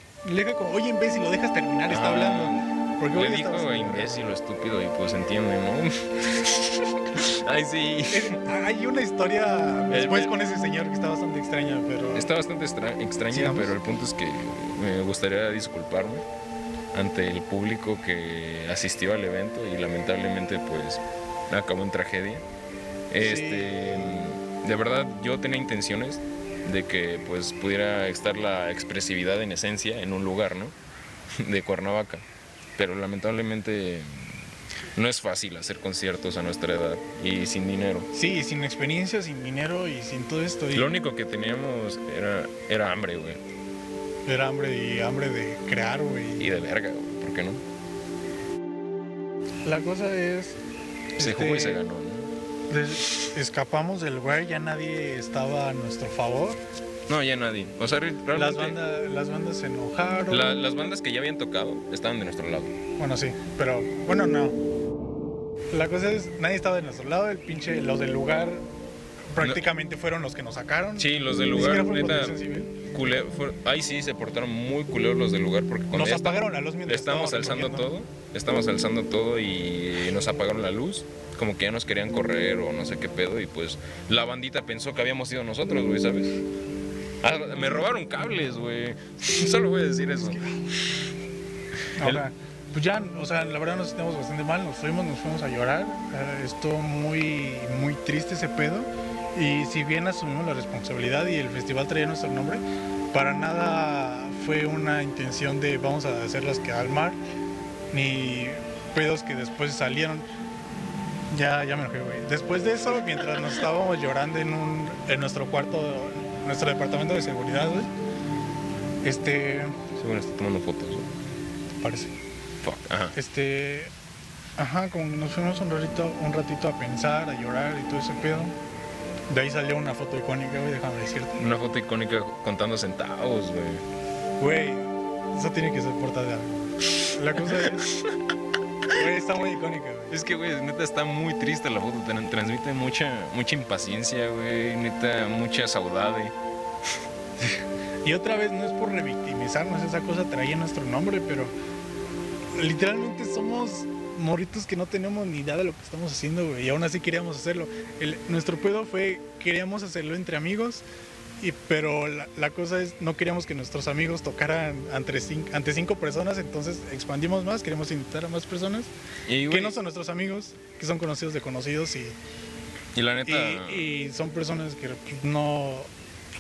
imbécil, lo dejas terminar, está hablando. Porque le dijo, güey, imbécil, lo estúpido, y pues entiende, ¿no? Ay, sí. Hay una historia después con ese señor que está bastante extraña, pero... Está bastante extraña, sí, pero el punto es que... Me gustaría disculparme ante el público que asistió al evento y lamentablemente pues acabó en tragedia. Sí. De verdad yo tenía intenciones de que pues pudiera estar la expresividad en esencia en un lugar, ¿no? De Cuernavaca, pero lamentablemente no es fácil hacer conciertos a nuestra edad y sin dinero. Sí, sin experiencia, sin dinero y sin todo esto. Y... Lo único que teníamos era hambre, güey. Era hambre de crear, güey. Y de verga, güey. ¿Por qué no? La cosa es... Se jugó y se ganó, ¿no? Escapamos del lugar, ya nadie estaba a nuestro favor. No, ya nadie. O sea, realmente... Las bandas se enojaron. Las bandas que ya habían tocado estaban de nuestro lado. Bueno, sí, pero... Bueno, no. La cosa es, nadie estaba de nuestro lado. Los del lugar prácticamente fueron los que nos sacaron. Sí, los del lugar, neta... Ahí sí se portaron muy culeros los del lugar porque cuando nos apagaron la luz mientras estábamos alzando todo y nos apagaron la luz, como que ya nos querían correr o no sé qué pedo, y pues la bandita pensó que habíamos sido nosotros, güey, ¿sabes? Me robaron cables, güey. Solo voy a decir eso. Ahora, pues ya, o sea, la verdad nos sentimos bastante mal, nos fuimos a llorar. Estuvo muy, muy triste ese pedo. Y si bien asumimos la responsabilidad y el festival traía nuestro nombre, para nada fue una intención de vamos a hacerlas quedar al mar, ni pedos que después salieron. Ya me enojé, güey. Después de eso, mientras nos estábamos llorando en nuestro cuarto, en nuestro departamento de seguridad, güey. Según está tomando fotos, güey. Parece. Fuck, ajá. Ajá, como nos fuimos un ratito a pensar, a llorar y todo ese pedo. De ahí salió una foto icónica, güey, déjame decirte. Una foto icónica contando centavos, güey. Güey, eso tiene que ser portada. La cosa es... Güey, está muy icónica, güey. Es que, güey, neta, está muy triste la foto. Transmite mucha impaciencia, güey. Neta, mucha saudade. Y otra vez, no es por revictimizarnos. Esa cosa traía nuestro nombre, pero... Literalmente somos morritos que no tenemos ni idea de lo que estamos haciendo, güey. Y aún así queríamos hacerlo. Nuestro pedo fue... Queríamos hacerlo entre amigos... Pero la cosa es, no queríamos que nuestros amigos tocaran ante 5 personas, entonces expandimos más, queremos invitar a más personas, y, que no son nuestros amigos, que son conocidos de conocidos y la neta y son personas que no,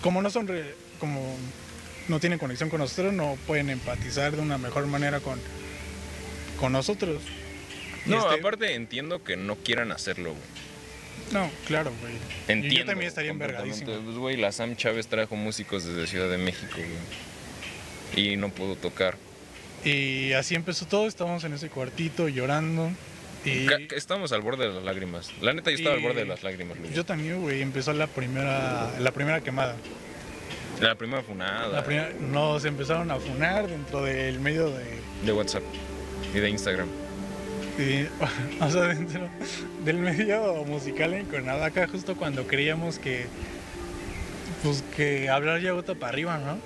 como no son como no tienen conexión con nosotros, no pueden empatizar de una mejor manera con nosotros. No, aparte entiendo que no quieran hacerlo, güey. No, claro, güey. Entiendo. Yo también estaría envergadísimo. Pues, güey, la Sam Chávez trajo músicos desde Ciudad de México, güey. Y no pudo tocar. Y así empezó todo. Estábamos en ese cuartito llorando. Y... Estábamos al borde de las lágrimas. La neta, yo estaba al borde de las lágrimas, güey. Yo también, güey. Empezó la primera quemada. La primera funada. Nos empezaron a funar dentro del medio de WhatsApp y de Instagram. Sí, o sea, dentro del medio musical en Cuernavaca, justo cuando creíamos que Hablar y Agota para arriba, ¿no?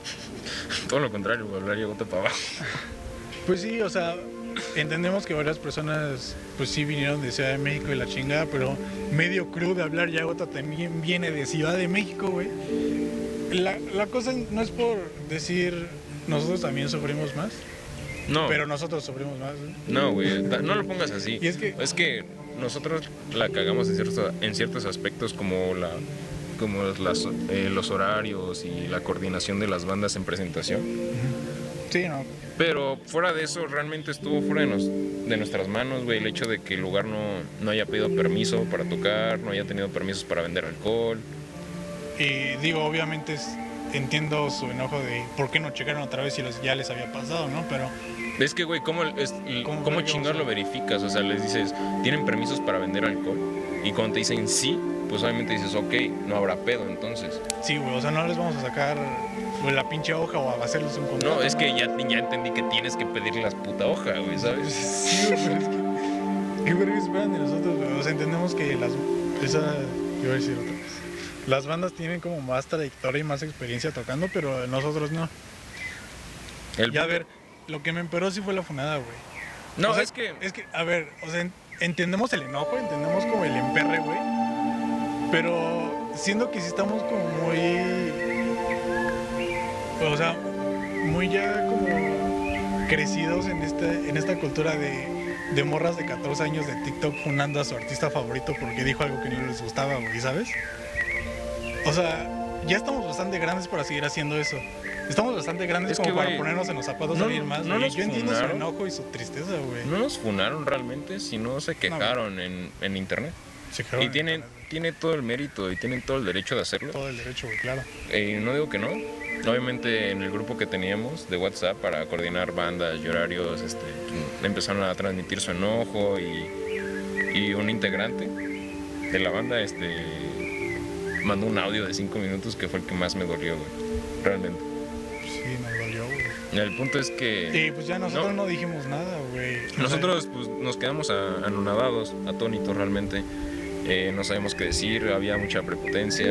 Todo lo contrario, Hablar y Agota para abajo. Pues sí, o sea, entendemos que varias personas, pues sí, vinieron de Ciudad de México y la chingada, pero medio crew de Hablar y Agota también viene de Ciudad de México, güey. La cosa no es por decir, nosotros también sufrimos más. No. Pero nosotros sufrimos más, ¿eh? No, güey, no lo pongas así. Y es que nosotros la cagamos en ciertos aspectos, como los horarios y la coordinación de las bandas en presentación. Sí, no. Pero fuera de eso, realmente estuvo fuera de nuestras manos, güey. El hecho de que el lugar no haya pedido permiso para tocar, no haya tenido permisos para vender alcohol. Y digo, obviamente entiendo su enojo de por qué no checaron otra vez si ya les había pasado, ¿no? Pero... Es que, güey, ¿cómo chingar lo verificas? O sea, les dices, ¿tienen permisos para vender alcohol? Y cuando te dicen sí, pues obviamente dices, ok, no habrá pedo, entonces. Sí, güey, o sea, no les vamos a sacar la pinche hoja o a hacerles un contrato. No, es que ya entendí que tienes que pedirle la puta hoja, güey, ¿sabes? Sí, güey, es que... ¿Qué verga esperan de nosotros, güey? O sea, entendemos que yo voy a decir otra vez. Las bandas tienen como más trayectoria y más experiencia tocando, pero nosotros no. A ver, lo que me emperó sí fue la funada, güey. No, o sea, es que, a ver, o sea, entendemos el enojo, entendemos como el emperre, güey. Pero siendo que sí estamos como muy... O sea, muy ya como crecidos en esta cultura de morras de 14 años de TikTok funando a su artista favorito porque dijo algo que no les gustaba, güey, ¿sabes? O sea, ya estamos bastante grandes para seguir haciendo eso. Estamos bastante grandes para ponernos en los zapatos de alguien más. Yo entiendo su enojo y su tristeza, güey. No nos funaron realmente, sino se quejaron en internet. Se quejaron. Y tiene todo el mérito y tienen todo el derecho de hacerlo. Todo el derecho, güey, claro. No digo que no. Obviamente en el grupo que teníamos de WhatsApp para coordinar bandas y horarios, empezaron a transmitir su enojo y un integrante de la banda, mandó un audio de 5 minutos que fue el que más me dolió, güey. Realmente. Sí, me dolió, güey. El punto es que... Sí, pues ya nosotros no dijimos nada, güey. Nosotros pues nos quedamos anonadados, atónitos realmente. No sabíamos qué decir, había mucha impotencia.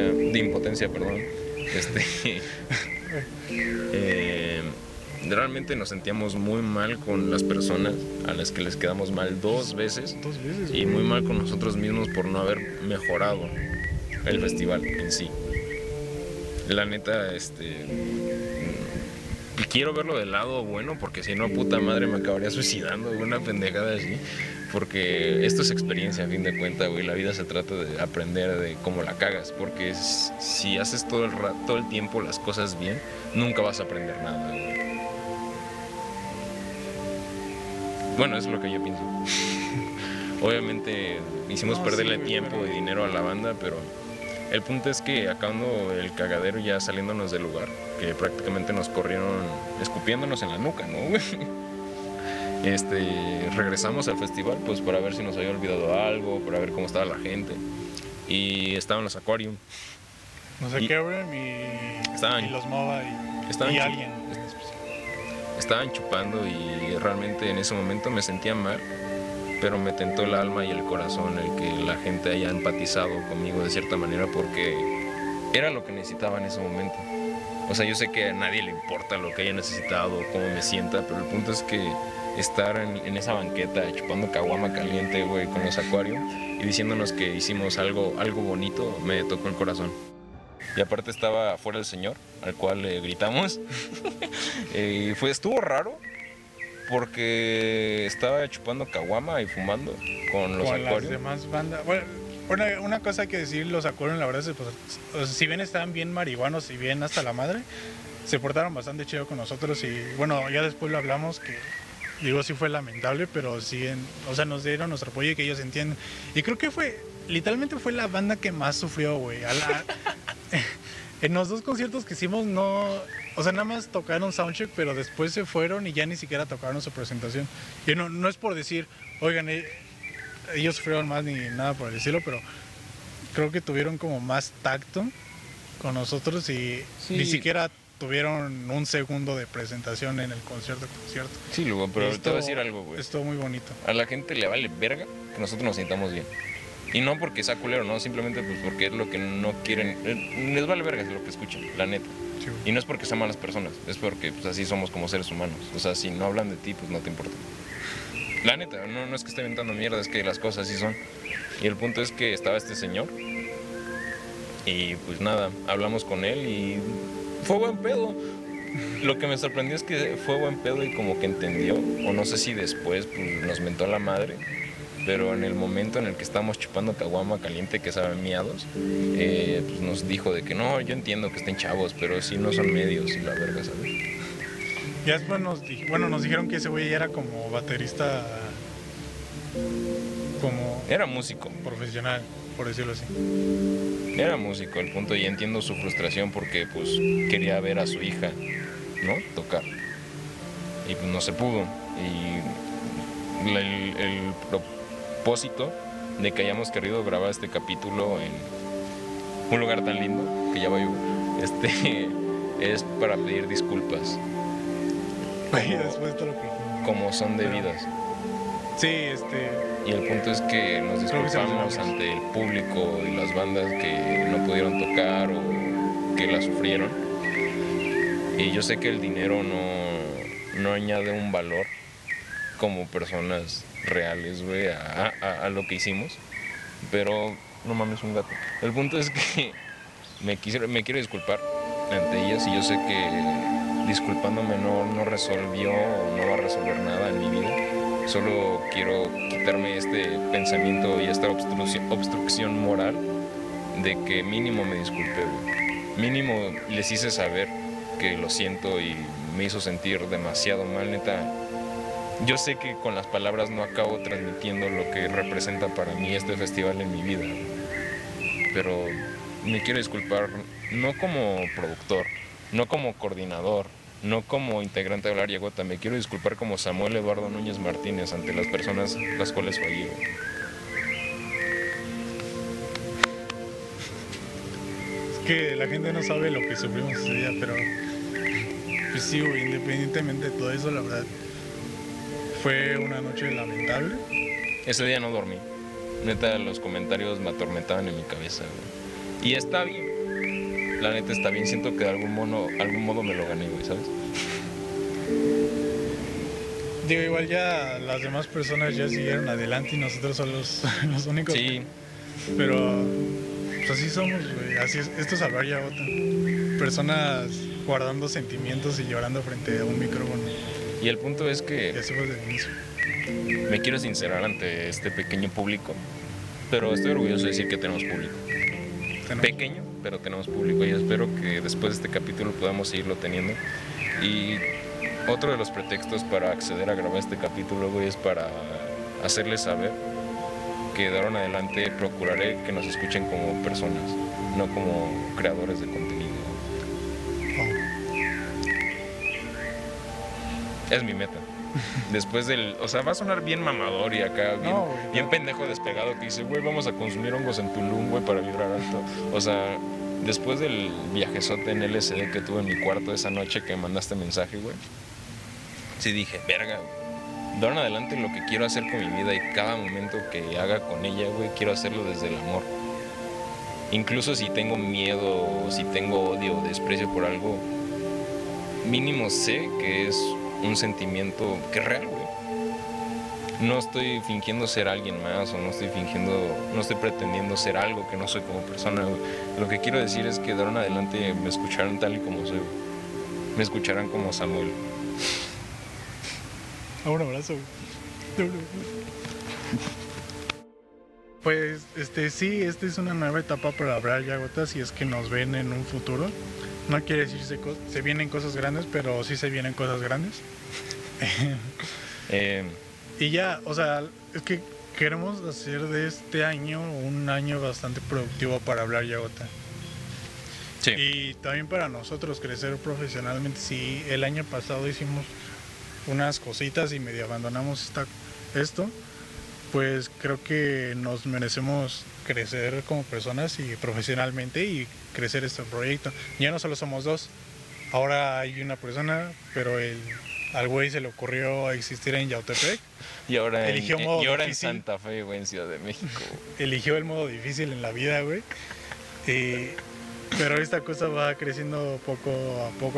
Realmente nos sentíamos muy mal con las personas a las que les quedamos mal dos veces. Y muy mal con nosotros mismos por no haber mejorado el festival en sí. La neta, quiero verlo del lado bueno, porque si no, puta madre, me acabaría suicidando de una pendejada así. Porque esto es experiencia, a fin de cuentas, güey. La vida se trata de aprender de cómo la cagas. Porque si haces todo el tiempo las cosas bien, nunca vas a aprender nada, güey. Bueno, es lo que yo pienso. Obviamente hicimos perderle tiempo y dinero a la banda, pero el punto es que acabando el cagadero, ya saliéndonos del lugar, que prácticamente nos corrieron escupiéndonos en la nuca, ¿no, güey? Regresamos al festival pues para ver si nos había olvidado algo, para ver cómo estaba la gente. Y estaban los Aquarium. No sé qué, y los MOBA y alguien. Estaban chupando y realmente en ese momento me sentía mal, pero me tentó el alma y el corazón el que la gente haya empatizado conmigo de cierta manera, porque era lo que necesitaba en ese momento. O sea, yo sé que a nadie le importa lo que haya necesitado, cómo me sienta, pero el punto es que estar en esa banqueta chupando caguama caliente, güey, con los Aquarium y diciéndonos que hicimos algo bonito, me tocó el corazón. Y aparte estaba afuera el señor, al cual le gritamos. Estuvo raro, porque estaba chupando caguama y fumando con los Aquarium. Con las demás bandas. Bueno, una cosa que decir, los Aquarium, la verdad, es que pues, si bien estaban bien marihuanos y bien hasta la madre, se portaron bastante chido con nosotros. Y bueno, ya después lo hablamos, que digo, sí fue lamentable, pero sí, o sea, nos dieron nuestro apoyo y que ellos entienden. Y creo que literalmente fue la banda que más sufrió, güey. En los dos conciertos que hicimos, no, o sea, nada más tocaron soundcheck, pero después se fueron y ya ni siquiera tocaron su presentación. Y no es por decir, oigan, ellos sufrieron más ni nada por el estilo, pero creo que tuvieron como más tacto con nosotros y sí, ni siquiera tuvieron un segundo de presentación en el concierto. Sí, Lugo, pero te voy a decir algo, güey. Estuvo muy bonito. A la gente le vale verga que nosotros nos sintamos bien. Y no porque sea culero, no, simplemente pues porque es lo que no quieren, les vale verga lo que escuchan, la neta. Sí. Y no es porque sean malas personas, es porque pues así somos como seres humanos. O sea, si no hablan de ti, pues no te importa. La neta, no es que esté inventando mierda, es que las cosas así son. Y el punto es que estaba este señor y pues nada, hablamos con él y fue buen pedo. Lo que me sorprendió es que fue buen pedo y como que entendió, o no sé si después pues nos mentó la madre. Pero en el momento en el que estábamos chupando caguama caliente, que saben miados, pues nos dijo de que no, yo entiendo que estén chavos, pero sí no son medios y la verga, ¿sabes? Ya después nos dijeron que ese güey era como baterista, como... Era músico. Profesional, por decirlo así. Era músico, al punto, y entiendo su frustración porque pues quería ver a su hija, ¿no? Tocar. Y pues no se pudo. Y el propósito de que hayamos querido grabar este capítulo en un lugar tan lindo que ya voy, es para pedir disculpas como son debidas. Sí, y el punto es que nos disculpamos ante el público y las bandas que no pudieron tocar o que la sufrieron. Y yo sé que el dinero no añade un valor como personas reales, güey, a lo que hicimos, pero no mames, un gato. El punto es que me quiero disculpar ante ellas y yo sé que disculpándome no resolvió o no va a resolver nada en mi vida. Solo quiero quitarme este pensamiento y esta obstrucción moral de que mínimo me disculpé, güey. Mínimo les hice saber que lo siento y me hizo sentir demasiado mal, neta. Yo sé que con las palabras no acabo transmitiendo lo que representa para mí este festival en mi vida, pero me quiero disculpar no como productor, no como coordinador, no como integrante de Hablar y Agota, me quiero disculpar como Samuel Eduardo Núñez Martínez ante las personas las cuales fallé. Es que la gente no sabe lo que sufrimos ese día, pero pues sí, independientemente de todo eso, la verdad... Fue una noche lamentable. Ese día no dormí. Neta, los comentarios me atormentaban en mi cabeza, güey. Y está bien. La neta está bien. Siento que de algún modo me lo gané, güey, ¿sabes? Digo, igual ya las demás personas ya siguieron adelante y nosotros somos los únicos. Sí. Pero pues así somos, güey. Así es. Esto es Hablar y Agota. Personas guardando sentimientos y llorando frente a un micrófono. Y el punto es que me quiero sincerar ante este pequeño público, pero estoy orgulloso de decir que tenemos público. Pequeño, pero tenemos público y espero que después de este capítulo podamos seguirlo teniendo. Y Otro de los pretextos para acceder a grabar este capítulo, güey, es para hacerles saber que de ahora en adelante procuraré que nos escuchen como personas, no como creadores de contenido. Oh. Es mi meta. Después del... O sea, va a sonar bien mamador y acá bien, no, bien pendejo despegado que dice, güey, vamos a consumir hongos en Tulum, güey, para vibrar alto. O sea, después del viajezote en LSD que tuve en mi cuarto esa noche que mandaste mensaje, güey, sí dije, verga, güey, de ahora en adelante lo que quiero hacer con mi vida y cada momento que haga con ella, güey, quiero hacerlo desde el amor. Incluso si tengo miedo o si tengo odio o desprecio por algo, mínimo sé que es un sentimiento que es real, güey. No estoy fingiendo ser alguien más o no estoy pretendiendo ser algo que no soy como persona, güey. Lo que quiero decir es que de ahora en adelante me escucharán tal y como soy, güey. Me escucharán como Samuel. Un abrazo, güey. Pues, sí, esta es una nueva etapa para Hablar y Agota, si es que nos ven en un futuro. No quiere decir se vienen cosas grandes, pero sí se vienen cosas grandes. Y ya, o sea, es que queremos hacer de este año un año bastante productivo para Hablar y Agota. Sí. Y también para nosotros crecer profesionalmente. Sí, el año pasado hicimos unas cositas y medio abandonamos esto. Pues creo que nos merecemos crecer como personas y profesionalmente y crecer este proyecto. Ya no solo somos dos, ahora hay una persona, pero al güey se le ocurrió existir en Yautepec. Y ahora, en Santa Fe, güey, en Ciudad de México. Eligió el modo difícil en la vida, güey. Pero esta cosa va creciendo poco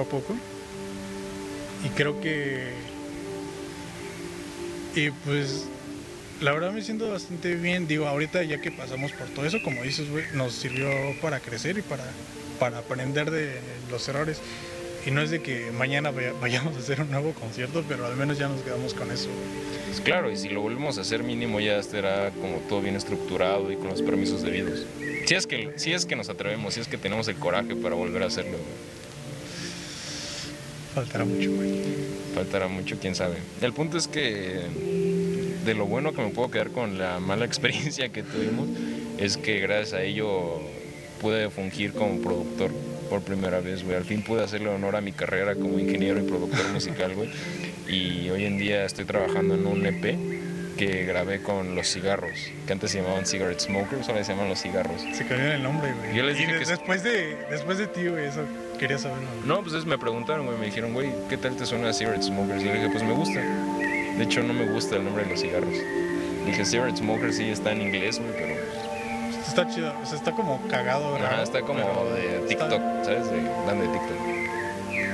a poco. Y creo que... Y pues... La verdad me siento bastante bien, digo, ahorita ya que pasamos por todo eso, como dices, güey, nos sirvió para crecer y para aprender de los errores. Y no es de que mañana vayamos a hacer un nuevo concierto, pero al menos ya nos quedamos con eso. Pues claro, y si lo volvemos a hacer mínimo ya estará como todo bien estructurado y con los permisos debidos. Si es que nos atrevemos, si es que tenemos el coraje para volver a hacerlo, güey. Faltará mucho, güey. Faltará mucho, quién sabe. El punto es que... De lo bueno que me puedo quedar con la mala experiencia que tuvimos es que gracias a ello pude fungir como productor por primera vez, güey. Al fin pude hacerle honor a mi carrera como ingeniero y productor musical, güey. Y hoy en día estoy trabajando en un EP que grabé con Los Cigarros, que antes se llamaban Cigarette Smokers, ahora se llaman Los Cigarros. Se cambiaron el nombre, güey. Yo les dije que... Después de ti, güey, eso quería saberlo. No, pues me preguntaron, güey, me dijeron, güey, ¿qué tal te suena Cigarette Smokers? Y yo dije, pues me gusta. De hecho, no me gusta el nombre de Los Cigarros. Dije, Cigarette Smokers sí está en inglés, güey, pero... Está chido, o sea, está como cagado, ¿verdad? Ajá, está como de TikTok, está... ¿sabes? De TikTok.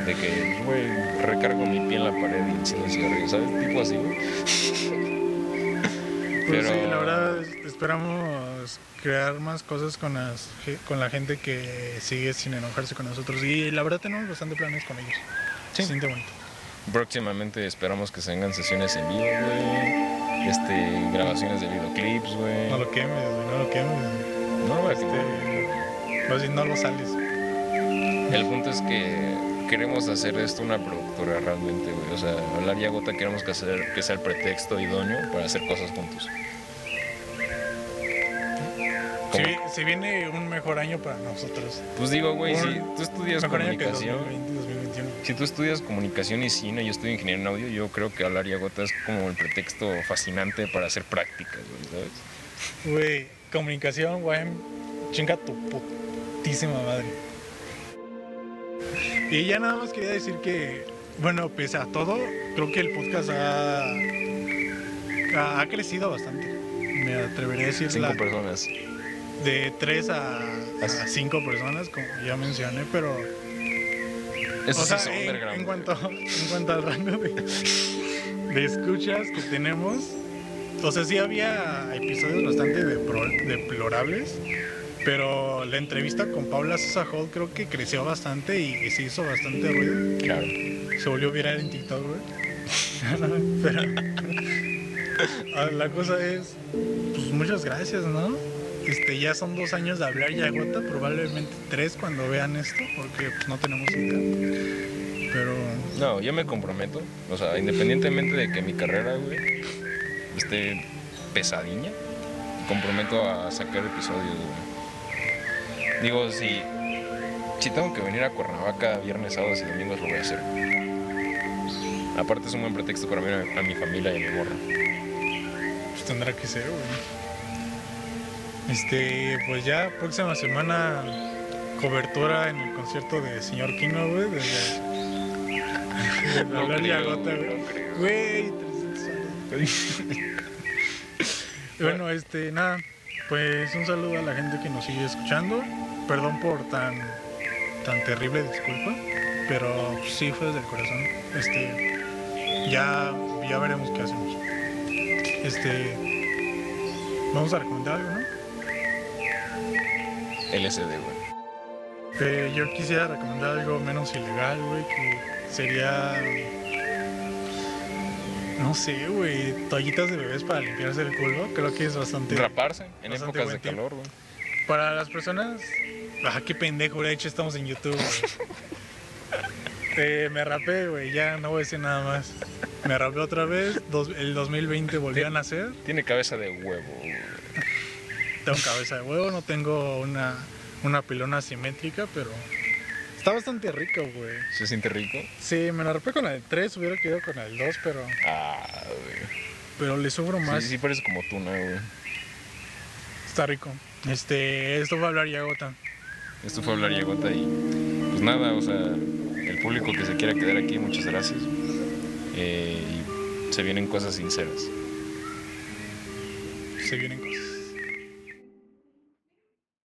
De que, güey, recargo mi pie en la pared y enciendo el cigarrillo, ¿sabes? Tipo así, güey. Pero sí, la verdad, esperamos crear más cosas con la gente que sigue sin enojarse con nosotros. Y la verdad tenemos bastante planes con ellos. Sí. Se siente bonito. Próximamente esperamos que se vengan sesiones en vivo, güey. Grabaciones de videoclips, güey. No lo quemes, güey, no lo quemes. No, güey. No lo sales. El punto es que queremos hacer esto una productora realmente, güey. O sea, Hablar y Agota queremos que sea el pretexto idóneo para hacer cosas juntos. Se viene un mejor año para nosotros. Pues digo, güey, si tú estudias comunicación... Si tú estudias comunicación y cine, yo estudio ingeniería en audio, yo creo que Hablar y Agota es como el pretexto fascinante para hacer prácticas, güey, ¿sabes? Güey, comunicación, güey, chinga tu putísima madre. Y ya nada más quería decir que, bueno, pese a todo, creo que el podcast ha crecido bastante. Me atrevería a decir... 5 personas. De 3 a 5 personas, como ya mencioné, pero... Eso o sea, sí en cuanto al rango de escuchas que tenemos, o sea, sí había episodios bastante deplorables, pero la entrevista con Paula Sosa-Holt creo que creció bastante y se hizo bastante ruido. Claro. Se volvió viral en TikTok, güey. Pero la cosa es, pues muchas gracias, ¿no? Ya son 2 años de Hablar y Agota, probablemente 3 cuando vean esto, porque pues, no tenemos idea. pero... No, yo me comprometo. O sea, independientemente de que mi carrera, güey, esté pesadilla, comprometo a sacar episodios, güey. Digo, si tengo que venir a Cuernavaca viernes, sábados y domingos, lo voy a hacer. Aparte es un buen pretexto para ver a mi familia y a mi morra. Pues tendrá que ser, güey. Pues ya, próxima semana, cobertura en el concierto de Señor Kino, güey. Desde no Hablar y Agota, güey. Bueno, nada, pues un saludo a la gente que nos sigue escuchando. Perdón por tan terrible disculpa, pero sí fue desde el corazón. Ya veremos qué hacemos. Vamos a recomendar algo, ¿no? LSD, güey. Yo quisiera recomendar algo menos ilegal, güey, que sería... No sé, güey, toallitas de bebés para limpiarse el culo. Creo que es bastante... Raparse en bastante épocas de calor, güey. Para las personas... Ajá, qué pendejo, de hecho estamos en YouTube, güey. Me rapé, güey, ya no voy a decir nada más. Me rapé otra vez, el 2020 volvió a nacer. Tiene cabeza de huevo, güey. Tengo cabeza de huevo, no tengo una pilona simétrica, pero... Está bastante rico, güey. ¿Se siente rico? Sí, me la rapé con el 3, hubiera quedado con el 2, pero... Ah, güey. Pero le sufro más. Sí, parece como tú, ¿no, güey? Está rico. Esto fue Hablar y Agota. Esto fue Hablar y Agota y... Pues nada, o sea, el público que se quiera quedar aquí, muchas gracias. Se vienen cosas sinceras. Se vienen cosas.